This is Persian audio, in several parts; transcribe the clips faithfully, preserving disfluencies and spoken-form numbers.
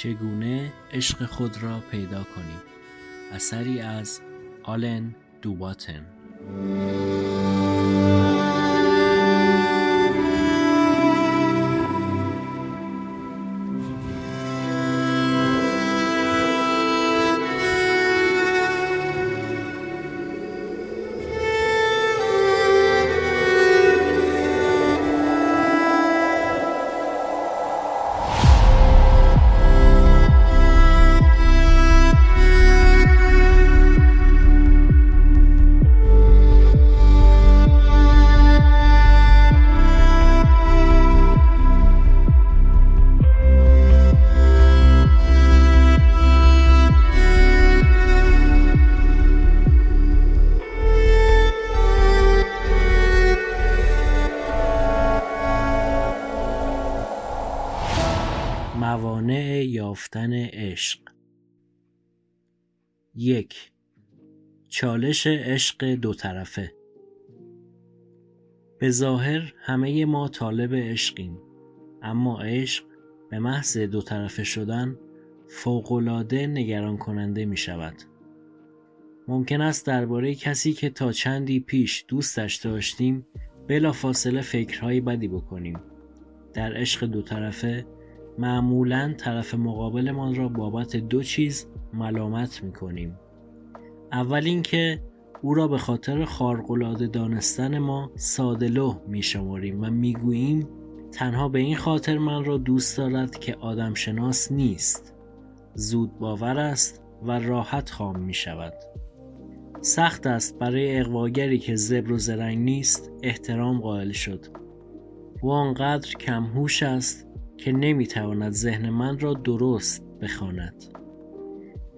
چگونه عشق خود را پیدا کنیم. اثری از آلن دوباتن. موانع یافتن عشق. یک، چالش عشق دو طرفه. به ظاهر همه ما طالب عشقیم، اما عشق به محض دو طرفه شدن فوق‌العاده نگران کننده می شود. ممکن است درباره کسی که تا چندی پیش دوستش داشتیم بلافاصله فکرهای بدی بکنیم. در عشق دو طرفه معمولاً طرف مقابلمان را بابت دو چیز ملامت می‌کنیم. اول اینکه او را به خاطر خارق‌العاده دانستن ما ساده‌لوح می‌شماریم و می‌گوییم تنها به این خاطر من را دوست دارد که آدم شناس نیست، زود باور است و راحت خام می‌شود. سخت است برای اغواگری که زبر و زرنگ نیست احترام قائل شد. او آنقدر کم‌هوش است که نمیتواند ذهن من را درست بخواند.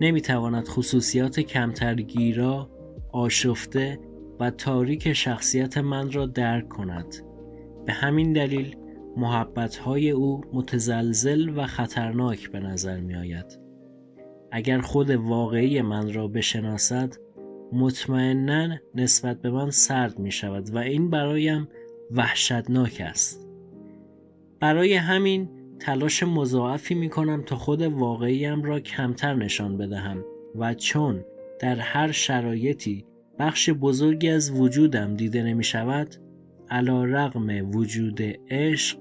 نمیتواند خصوصیات کمترگیرا، آشفته و تاریک شخصیت من را درک کند. به همین دلیل محبت‌های او متزلزل و خطرناک به نظر می آید. اگر خود واقعی من را بشناسد، مطمئناً نسبت به من سرد می شود و این برایم وحشتناک است. برای همین تلاش مضاعفی می کنم تا خود واقعیم را کمتر نشان بدهم و چون در هر شرایطی بخش بزرگی از وجودم دیده نمی شود، علی رغم وجود عشق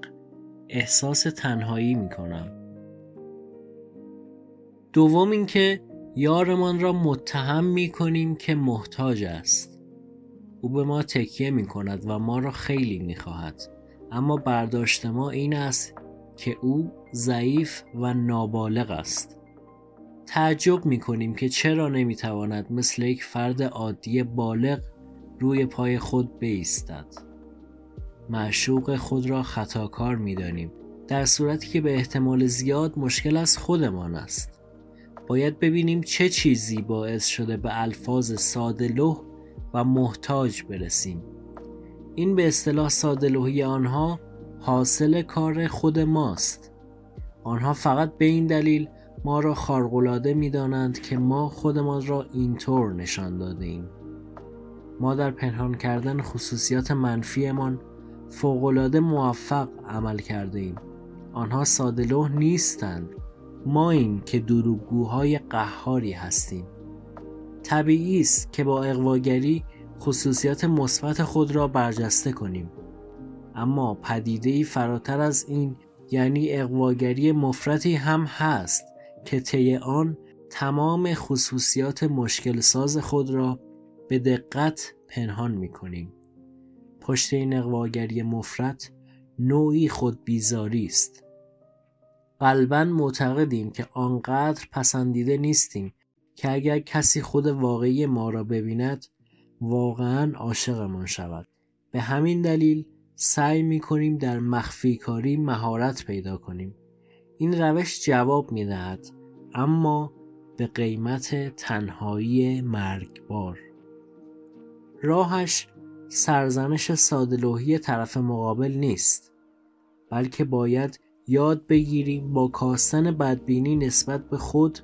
احساس تنهایی می کنم. دوم اینکه یارمان را متهم می کنیم که محتاج است. او به ما تکیه می کند و ما را خیلی می خواهد. اما برداشت ما این است که او ضعیف و نابالغ است. تعجب می کنیم که چرا نمی تواند مثل یک فرد عادی بالغ روی پای خود بایستد. معشوق خود را خطاکار می دانیم، در صورتی که به احتمال زیاد مشکل از خودمان است. باید ببینیم چه چیزی باعث شده به الفاظ ساده‌لوح و محتاج برسیم. این به اصطلاح ساده‌لوحی آنها حاصل کار خود ماست. آنها فقط به این دلیل ما را خارق‌العاده می دانند که ما خودمان را اینطور نشان داده ایم. ما در پنهان کردن خصوصیات منفیمان فوق‌العاده موفق عمل کرده ایم. آنها ساده‌لوح نیستند. ما این که دروغگوهای قهاری هستیم. طبیعی است که با اغواگری خصوصیات مثبت خود را برجسته کنیم، اما پدیده‌ای فراتر از این، یعنی اغواگری مفرطی هم هست که طی آن تمام خصوصیات مشکل ساز خود را به دقت پنهان می‌کنیم. پشت این اغواگری مفرط نوعی خودبیزاری است. غالباً معتقدیم که آنقدر پسندیده نیستیم که اگر کسی خود واقعی ما را ببیند واقعاً عاشقمان شود. به همین دلیل سعی می‌کنیم در مخفی کاری مهارت پیدا کنیم. این روش جواب می‌دهد، اما به قیمت تنهایی مرگبار. راهش سرزنش ساده‌لوحی طرف مقابل نیست، بلکه باید یاد بگیریم با کاستن بدبینی نسبت به خود،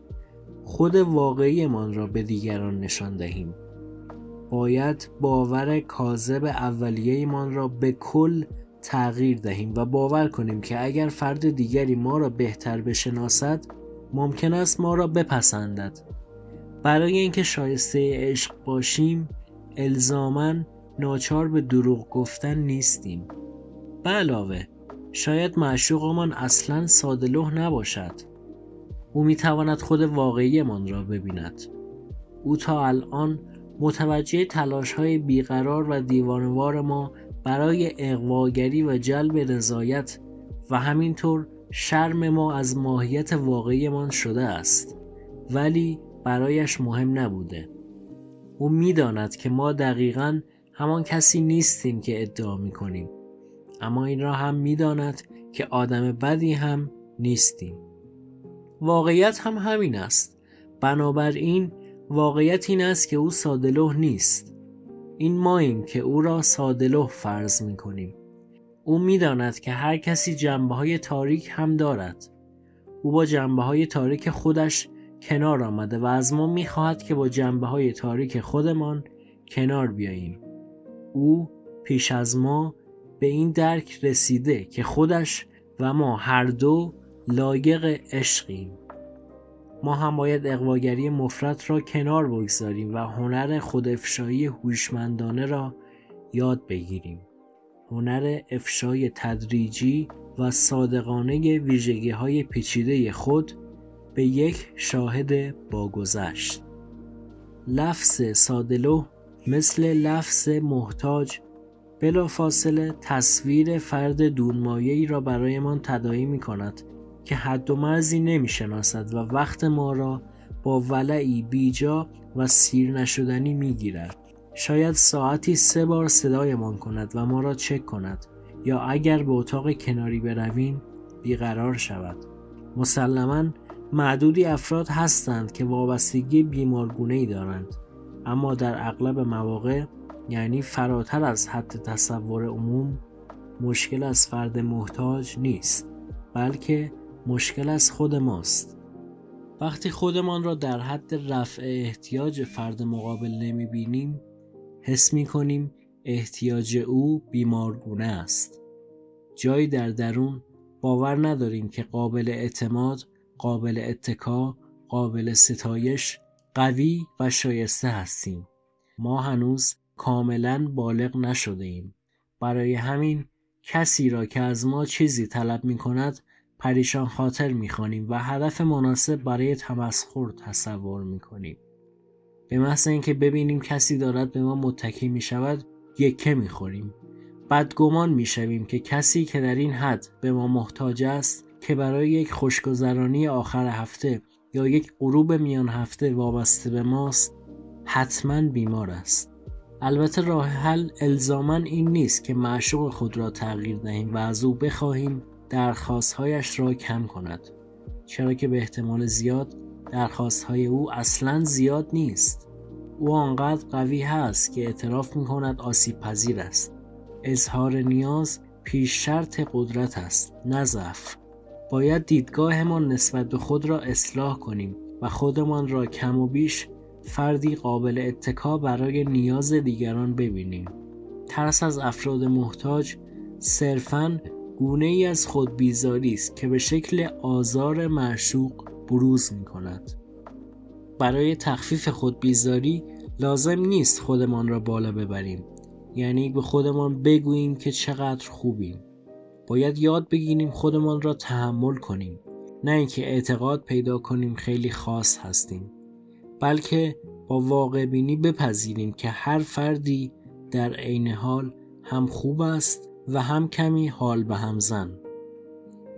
خود واقعی‌مان را به دیگران نشان دهیم. باید باور کاذب اولیه‌مان را به کل تغییر دهیم و باور کنیم که اگر فرد دیگری ما را بهتر بشناسد ممکن است ما را بپسندد. برای اینکه شایسته عشق باشیم الزاماً ناچار به دروغ گفتن نیستیم. به علاوه شاید معشوقمان اصلاً ساده‌لوح نباشد. او میتواند خود واقعیمان را ببیند. او تا الان متوجه تلاش‌های بیقرار و دیوانوار ما برای اغواگری و جلب رضایت و همینطور شرم ما از ماهیت واقعیمان شده است، ولی برایش مهم نبوده. او میداند که ما دقیقاً همان کسی نیستیم که ادعا می‌کنیم، اما این را هم میداند که آدم بدی هم نیستیم. واقعیت هم همین است. بنابراین واقعیت این است که او ساده‌لوح نیست. این ماییم که او را ساده‌لوح فرض می‌کنیم. او میداند که هر کسی جنبه‌های تاریک هم دارد. او با جنبه‌های تاریک خودش کنار آمده و از ما می‌خواهد که با جنبه‌های تاریک خودمان کنار بیاییم. او پیش از ما به این درک رسیده که خودش و ما هر دو لایق عشقیم. ما هم باید اغواگری مفرط را کنار بگذاریم و هنر خودافشایی هوشمندانه را یاد بگیریم. هنر افشای تدریجی و صادقانه ویژگی‌های پیچیده خود به یک شاهد باگذشت. لفظ ساده‌لوح مثل لفظ محتاج بلافاصله تصویر فرد دونمایه‌ای را برایمان تداعی می‌کند که حد و مرزی نمی‌شناسد و وقت ما را با ولعی بیجا و سیر نشدنی می‌گیرد. شاید ساعتی سه بار صدایمان کند و ما را چک کند، یا اگر به اتاق کناری برویم بیقرار شود. مسلماً معدودی افراد هستند که وابستگی بیمارگونه‌ای دارند، اما در اغلب مواقع، یعنی فراتر از حد تصور عموم، مشکل از فرد محتاج نیست، بلکه مشکل از خود ماست. وقتی خودمان را در حد رفع احتیاج فرد مقابل نمی بینیم، حس می کنیم احتیاج او بیمارگونه است. جایی در درون باور نداریم که قابل اعتماد، قابل اتکا، قابل ستایش، قوی و شایسته هستیم. ما هنوز کاملا بالغ نشده ایم. برای همین کسی را که از ما چیزی طلب می کند پریشان خاطر می خوانیم و هدف مناسب برای تمسخر تصور می کنیم. به محض اینکه ببینیم کسی دارد به ما متکی می شود یکه می خوریم. بدگمان می شویم که کسی که در این حد به ما محتاج است که برای یک خوشگذرانی آخر هفته یا یک غروب میان هفته وابسته به ماست حتما بیمار است. البته راه حل الزاماً این نیست که معشوق خود را تغییر دهیم و از او بخواهیم درخواست‌هایش را کم کند، چرا که به احتمال زیاد درخواست‌های او اصلاً زیاد نیست. او آنقدر قوی هست که اعتراف می‌کند آسیب پذیر است. اظهار نیاز پیش شرط قدرت است، نه ضعف. باید دیدگاهمان نسبت به خود را اصلاح کنیم و خودمان را کم و بیش فردی قابل اتکا برای نیاز دیگران ببینیم. ترس از افراد محتاج صرفاً گونه‌ای از خودبیزاری است که به شکل آزار معشوق بروز می‌کند. برای تخفیف خودبیزاری لازم نیست خودمان را بالا ببریم، یعنی به خودمان بگوییم که چقدر خوبیم. باید یاد بگیریم خودمان را تحمل کنیم، نه اینکه اعتقاد پیدا کنیم خیلی خاص هستیم، بلکه با واقع بینی بپذیریم که هر فردی در عین حال هم خوب است و هم کمی حال به هم زن.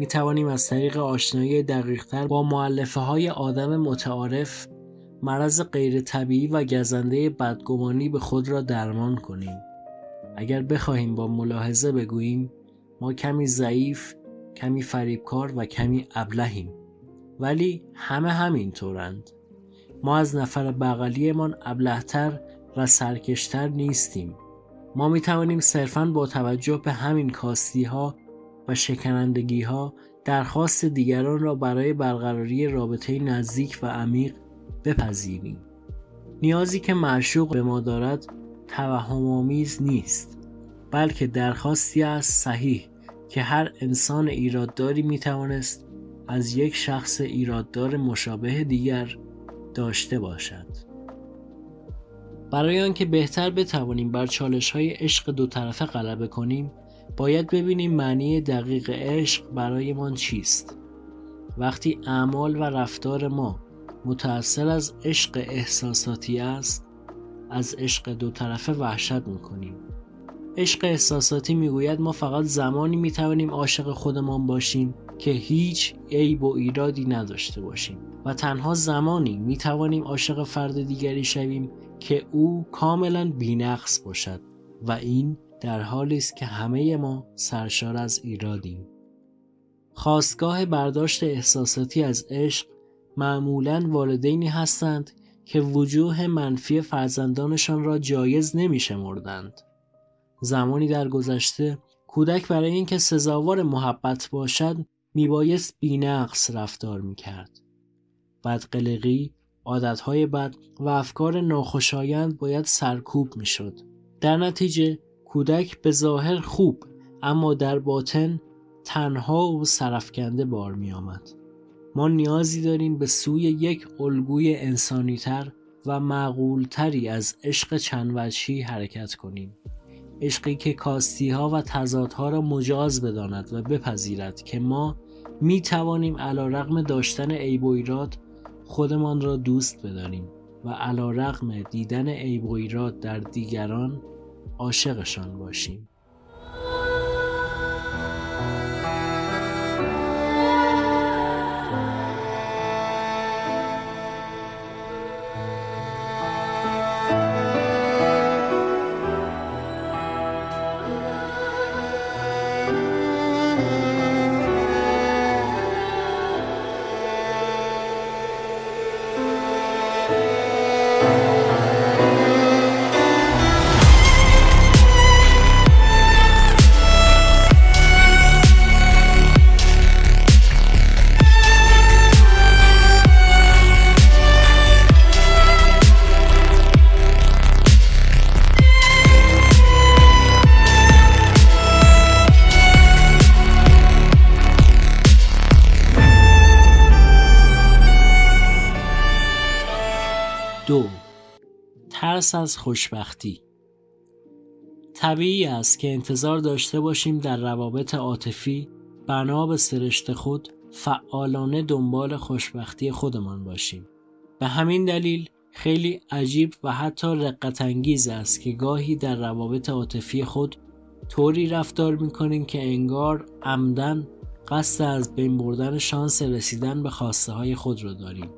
می توانیم از طریق آشنایی دقیق‌تر با مؤلفه های آدم متعارف مرض غیر طبیعی و گزنده بدگمانی به خود را درمان کنیم. اگر بخواهیم با ملاحظه بگوییم ما کمی ضعیف، کمی فریبکار و کمی ابلهیم، ولی همه همینطورند. ما از نفر بغلیمان ابله‌تر و سرکشتر نیستیم. ما می توانیم صرفاً با توجه به همین کاستی‌ها و شکنندگی‌ها درخواست دیگران را برای برقراری رابطه نزدیک و عمیق بپذیریم. نیازی که معشوق به ما دارد توهم‌آمیز نیست، بلکه درخواستی است صحیح که هر انسان ایرادداری می توانست از یک شخص ایراددار مشابه دیگر داشته باشد. برای آنکه بهتر بتوانیم بر چالش‌های عشق دو طرفه غلبه کنیم، باید ببینیم معنی دقیق عشق برایمان چیست. وقتی اعمال و رفتار ما متأثر از عشق احساساتی است، از عشق دو طرفه وحشت می‌کنیم. عشق احساساتی میگوید ما فقط زمانی میتوانیم عاشق خودمان باشیم که هیچ عیب و ایرادی نداشته باشیم و تنها زمانی میتوانیم عاشق فرد دیگری شویم که او کاملا بی‌نقص باشد، و این در حالی است که همه ما سرشار از ایرادیم. خاستگاه برداشت احساساتی از عشق معمولاً والدینی هستند که وجوه منفی فرزندانشان را جایز نمی‌شمردند. زمانی در گذشته کودک برای اینکه سزاوار محبت باشد میبایست بی‌نقص رفتار میکرد. بدقلقی، عادتهای بد و افکار ناخوشایند باید سرکوب میشد. در نتیجه کودک به ظاهر خوب اما در باطن تنها و سرفکنده بار میآمد. ما نیازی داریم به سوی یک الگوی انسانی‌تر و معقول‌تری از عشق چند وجهی حرکت کنیم. عشقی که کاستی‌ها و تضادها را مجاز بداند و بپذیرد که ما می توانیم علی‌رغم داشتن عیب و ایراد خودمان را دوست بداریم و علی‌رغم دیدن عیب و ایراد در دیگران عاشقشان باشیم. دو. ترس از خوشبختی. طبیعی است که انتظار داشته باشیم در روابط عاطفی بنا به سرشت خود فعالانه دنبال خوشبختی خودمان باشیم. به همین دلیل خیلی عجیب و حتی رقت‌انگیز است که گاهی در روابط عاطفی خود طوری رفتار می‌کنیم که انگار عمداً قصد از بین بردن شانس رسیدن به خواسته‌های خود را داریم.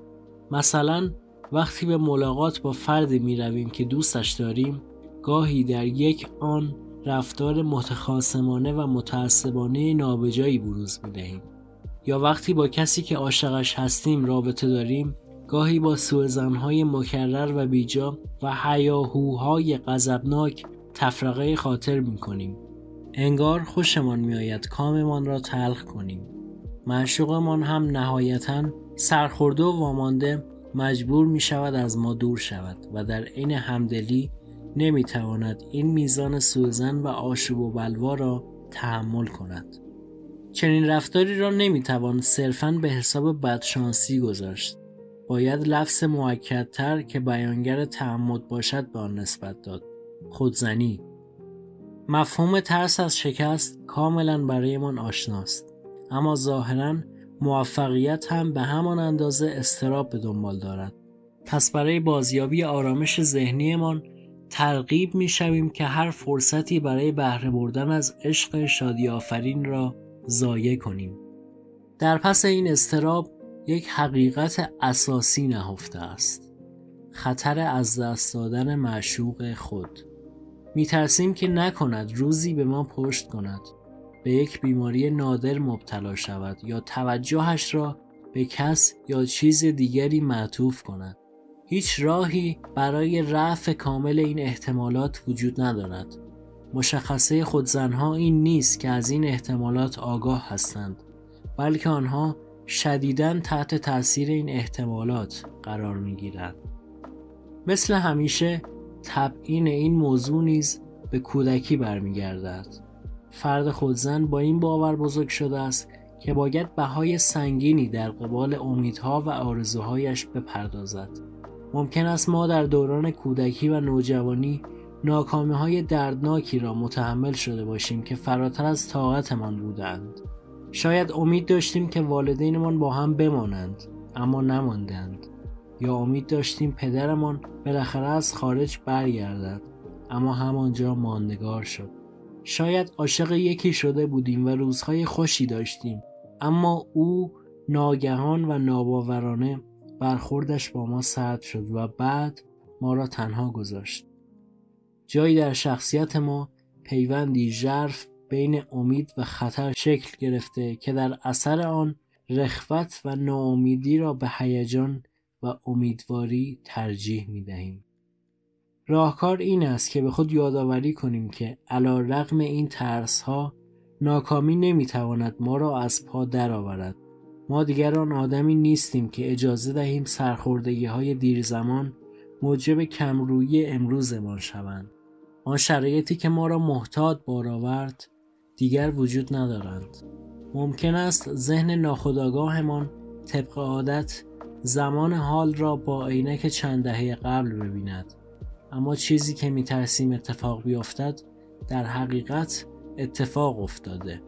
مثلاً وقتی به ملاقات با فردی می رویم که دوستش داریم، گاهی در یک آن رفتار متخاصمانه و متعصبانه نابجایی بروز می دهیم. یا وقتی با کسی که عاشقش هستیم رابطه داریم، گاهی با سوءظن‌های مکرر و بیجا و هیاهوهای غضبناک تفرقه خاطر می کنیم. انگار خوشمان می آید کاممان را تلخ کنیم. معشوقمان هم نهایتاً سرخورده و وامانده مجبور می شود از ما دور شود و در عین همدلی نمی تواند این میزان سوزن و آشوب و بلوا را تحمل کند. چنین رفتاری را نمی توان صرفاً به حساب بدشانسی گذاشت. باید لفظ موکدتر که بیانگر تعمد باشد به آن نسبت داد: خودزنی. مفهوم ترس از شکست کاملاً برایمان آشناست، اما ظاهراً موفقیت هم به همان اندازه اضطراب به دنبال دارد. پس برای بازیابی آرامش ذهنیمان ترغیب می‌شویم که هر فرصتی برای بهره بردن از عشق شادی آفرین را ضایع کنیم. در پس این اضطراب یک حقیقت اساسی نهفته است: خطر از دست دادن معشوق خود. می‌ترسیم که نکند روزی به ما پشت کند، به یک بیماری نادر مبتلا شود یا توجهش را به کس یا چیز دیگری معطوف کند. هیچ راهی برای رفع کامل این احتمالات وجود ندارد. مشخصه خودزنها این نیست که از این احتمالات آگاه هستند، بلکه آنها شدیداً تحت تأثیر این احتمالات قرار می‌گیرند. مثل همیشه تبیین این موضوع نیز به کودکی برمیگردد. فرد خودزن با این باور بزرگ شده است که باید بهای سنگینی در قبال امیدها و آرزوهایش بپردازد. ممکن است ما در دوران کودکی و نوجوانی ناکامی‌های دردناکی را متحمل شده باشیم که فراتر از طاقتمان بودند. شاید امید داشتیم که والدینمان با هم بمانند، اما نماندند. یا امید داشتیم پدرمان بالاخره از خارج برگردد، اما همانجا ماندگار شد. شاید عاشق یکی شده بودیم و روزهای خوشی داشتیم، اما او ناگهان و ناباورانه برخوردش با ما سرد شد و بعد ما را تنها گذاشت. جایی در شخصیت ما پیوندی ژرف بین امید و خطر شکل گرفته که در اثر آن رخوت و ناامیدی را به هیجان و امیدواری ترجیح می دهیم. راهکار این است که به خود یادآوری کنیم که علی‌رغم این ترس‌ها ناکامی نمی‌تواند ما را از پا درآورد. ما دیگر آن آدمی نیستیم که اجازه دهیم سرخوردگی‌های دیرزمان موجب کمرویی امروزمان شوند. آن شرایطی که ما را محتاط بار آورد دیگر وجود ندارند. ممکن است ذهن ناخودآگاهمان طبق عادت زمان حال را با عینک چند دهه قبل ببیند، اما چیزی که می‌ترسیم اتفاق بیفتد در حقیقت اتفاق افتاده.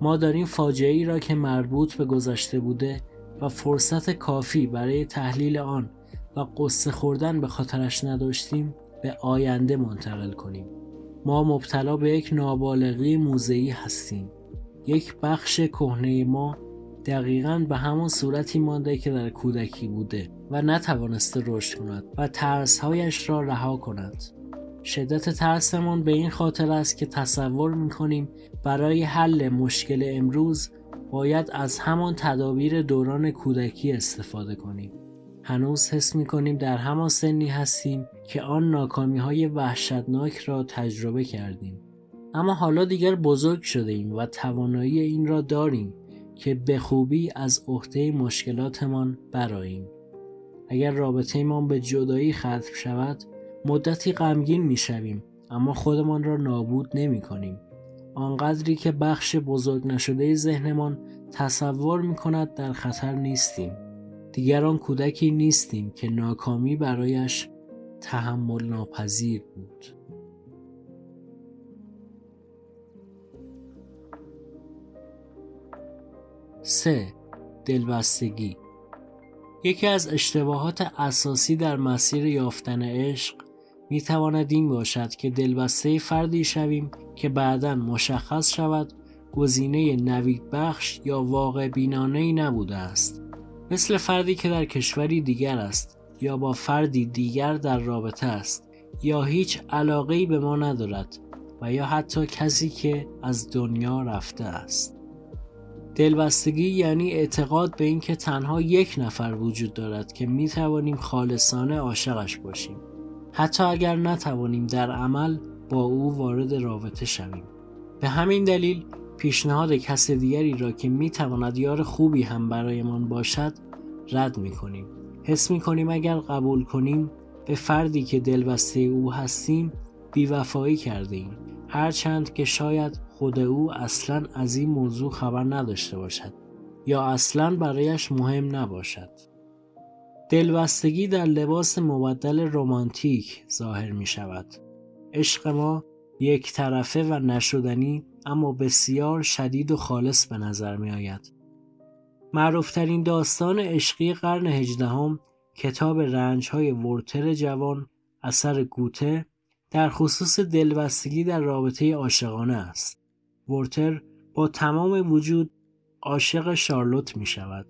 ما داریم فاجعه‌ای را که مربوط به گذشته بوده و فرصت کافی برای تحلیل آن و قصه خوردن به خاطرش نداشتیم به آینده منتقل کنیم. ما مبتلا به یک نابالغی موزعی هستیم. یک بخش کهنه ما دقیقاً به همان صورتی مانده که در کودکی بوده و نتوانسته رشد کند و ترسهایش را رها کند. شدت ترسمان به این خاطر است که تصور می‌کنیم برای حل مشکل امروز باید از همان تدابیر دوران کودکی استفاده کنیم. هنوز حس می‌کنیم در همان سنی هستیم که آن ناکامی‌های وحشتناک را تجربه کردیم. اما حالا دیگر بزرگ شده‌ایم و توانایی این را داریم که به خوبی از عهده مشکلاتمان برآییم. اگر رابطه ما به جدایی ختم شود مدتی غمگین میشویم، اما خودمان را نابود نمی کنیم. آنقدری که بخش بزرگ نشده ذهنمان تصور می کند در خطر نیستیم. دیگر آن کودکی نیستیم که ناکامی برایش تحمل ناپذیر بود. سه. دلبستگی. یکی از اشتباهات اساسی در مسیر یافتن عشق می تواند این باشد که دلبسته فردی شویم که بعداً مشخص شود گزینه نوید بخش یا واقع بینانه‌ای نبوده است، مثل فردی که در کشوری دیگر است یا با فردی دیگر در رابطه است یا هیچ علاقه‌ای به ما ندارد و یا حتی کسی که از دنیا رفته است. دلبستگی یعنی اعتقاد به این که تنها یک نفر وجود دارد که می توانیم خالصانه عاشقش باشیم، حتی اگر نتوانیم در عمل با او وارد رابطه شویم. به همین دلیل پیشنهاد کس دیگری را که می تواند یار خوبی هم برایمان باشد رد می کنیم. حس می کنیم اگر قبول کنیم به فردی که دلبسته او هستیم بی‌وفایی کرده ایم، هرچند که شاید خود او اصلاً از این موضوع خبر نداشته باشد یا اصلاً برایش مهم نباشد. دلبستگی در لباس مبدل رمانتیک ظاهر می شود. عشق ما یک طرفه و نشدنی اما بسیار شدید و خالص به نظر می آید. معروفترین داستان عشقی قرن هجدهم، کتاب رنج‌های ورتر جوان اثر گوته، در خصوص دلبستگی در رابطه عاشقانه است. ورتر با تمام وجود عاشق شارلوت می شود.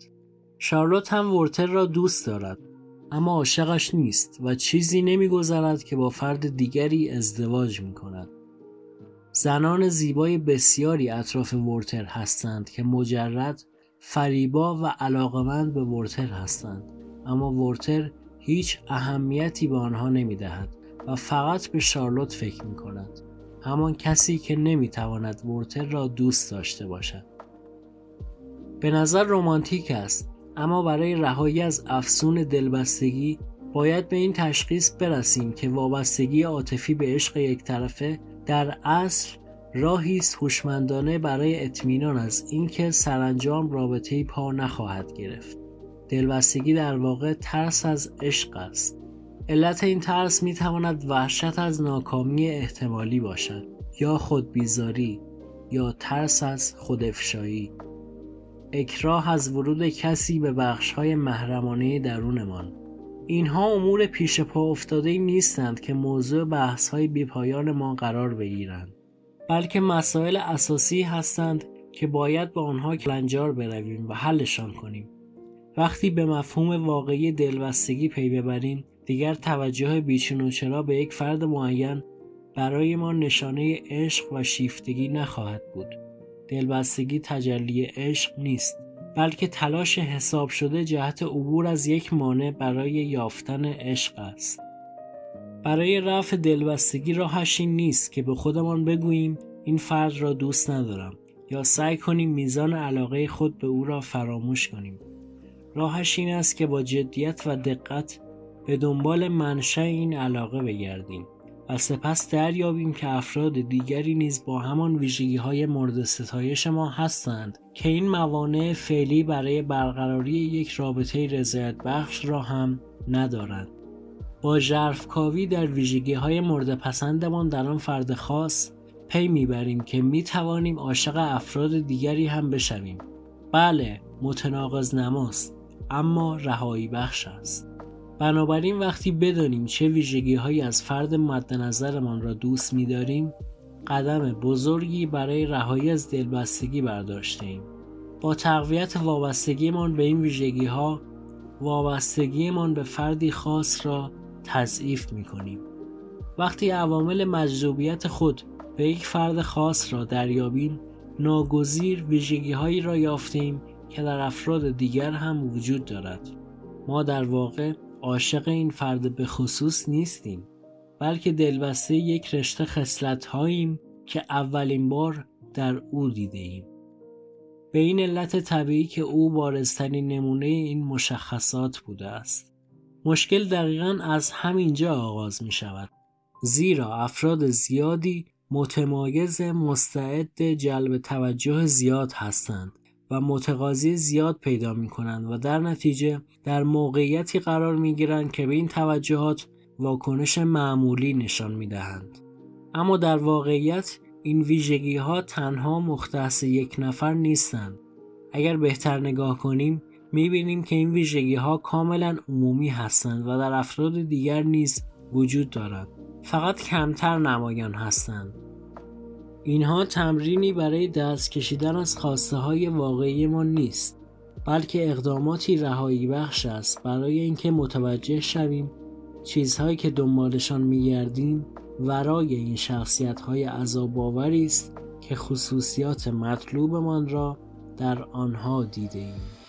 شارلوت هم ورتر را دوست دارد، اما عاشقش نیست و چیزی نمی گذرد که با فرد دیگری ازدواج می کند. زنان زیبای بسیاری اطراف ورتر هستند که مجرد فریبا و علاقمند به ورتر هستند، اما ورتر هیچ اهمیتی به آنها نمی دهد و فقط به شارلوت فکر می کند، همان کسی که نمی تواند ورتر را دوست داشته باشد. به نظر رمانتیک است، اما برای رهایی از افسون دلبستگی باید به این تشخیص برسیم که وابستگی عاطفی به عشق یک طرفه در اصل راهی است هوشمندانه برای اطمینان از اینکه سرانجام رابطه‌ای پا نخواهد گرفت. دلبستگی در واقع ترس از عشق است. علت این ترس می تواند وحشت از ناکامی احتمالی باشد، یا خودبیزاری، یا ترس از خودافشایی. اکراه از ورود کسی به بخش‌های محرمانه درونمان. اینها امور پیش پا افتاده‌ای نیستند که موضوع بحث‌های بی‌پایان ما قرار بگیرند، بلکه مسائل اساسی هستند که باید با آنها کلنجار برویم و حلشان کنیم. وقتی به مفهوم واقعی دلبستگی پی ببریم، دیگر توجه بیچون و چرا به یک فرد معین برای ما نشانه عشق و شیفتگی نخواهد بود. دلبستگی تجلی عشق نیست، بلکه تلاش حساب شده جهت عبور از یک مانع برای یافتن عشق است. برای رفع دلبستگی راهش این نیست که به خودمان بگوییم این فرد را دوست ندارم، یا سعی کنیم میزان علاقه خود به او را فراموش کنیم. راهش این است که با جدیت و دقت به دنبال منشأ این علاقه بگردیم و سپس دریابیم که افراد دیگری نیز با همان ویژگی‌های مورد ستایش ما هستند که این موانع فعلی برای برقراری یک رابطه رضایت بخش را هم ندارند. با ژرف‌کاوی در ویژگی‌های مورد پسندمان در آن فرد خاص پی می‌بریم که می‌توانیم عاشق افراد دیگری هم بشویم. بله، متناقض نماست، اما رهایی بخش است. بنابراین وقتی بدانیم چه ویژگی‌هایی از فرد مد نظرمان را دوست می‌داریم، قدم بزرگی برای رهایی از دلبستگی برداشتیم. با تقویت وابستگیمان به این ویژگی‌ها، وابستگیمان به فردی خاص را تضعیف می‌کنیم. وقتی عوامل مجذوبیت خود به یک فرد خاص را دریابیم، ناگزیر ویژگی‌هایی را یافتیم که در افراد دیگر هم وجود دارد. ما در واقع عاشق این فرد به خصوص نیستیم، بلکه دلبسته یک رشته خصلت‌هاییم که اولین بار در او دیده‌ایم. به این علت طبیعی که او بارزترین نمونه این مشخصات بوده است. مشکل دقیقاً از همینجا آغاز می شود، زیرا افراد زیادی متمایز مستعد جلب توجه زیاد هستند و متقاضی زیاد پیدا می کنند و در نتیجه در موقعیتی قرار می گیرند که به این توجهات واکنش معمولی نشان می دهند. اما در واقعیت این ویژگی ها تنها مختص یک نفر نیستند. اگر بهتر نگاه کنیم می بینیم که این ویژگی ها کاملا عمومی هستند و در افراد دیگر نیز وجود دارند، فقط کمتر نمایان هستند. اینها تمرینی برای دست کشیدن از خواسته های واقعی ما نیست، بلکه اقداماتی رهایی بخش است برای اینکه متوجه شویم چیزهایی که دنبالشان می‌گردیم ورای این شخصیت‌های عذاب‌آوری است که خصوصیات مطلوبمان را در آنها دیده‌ایم.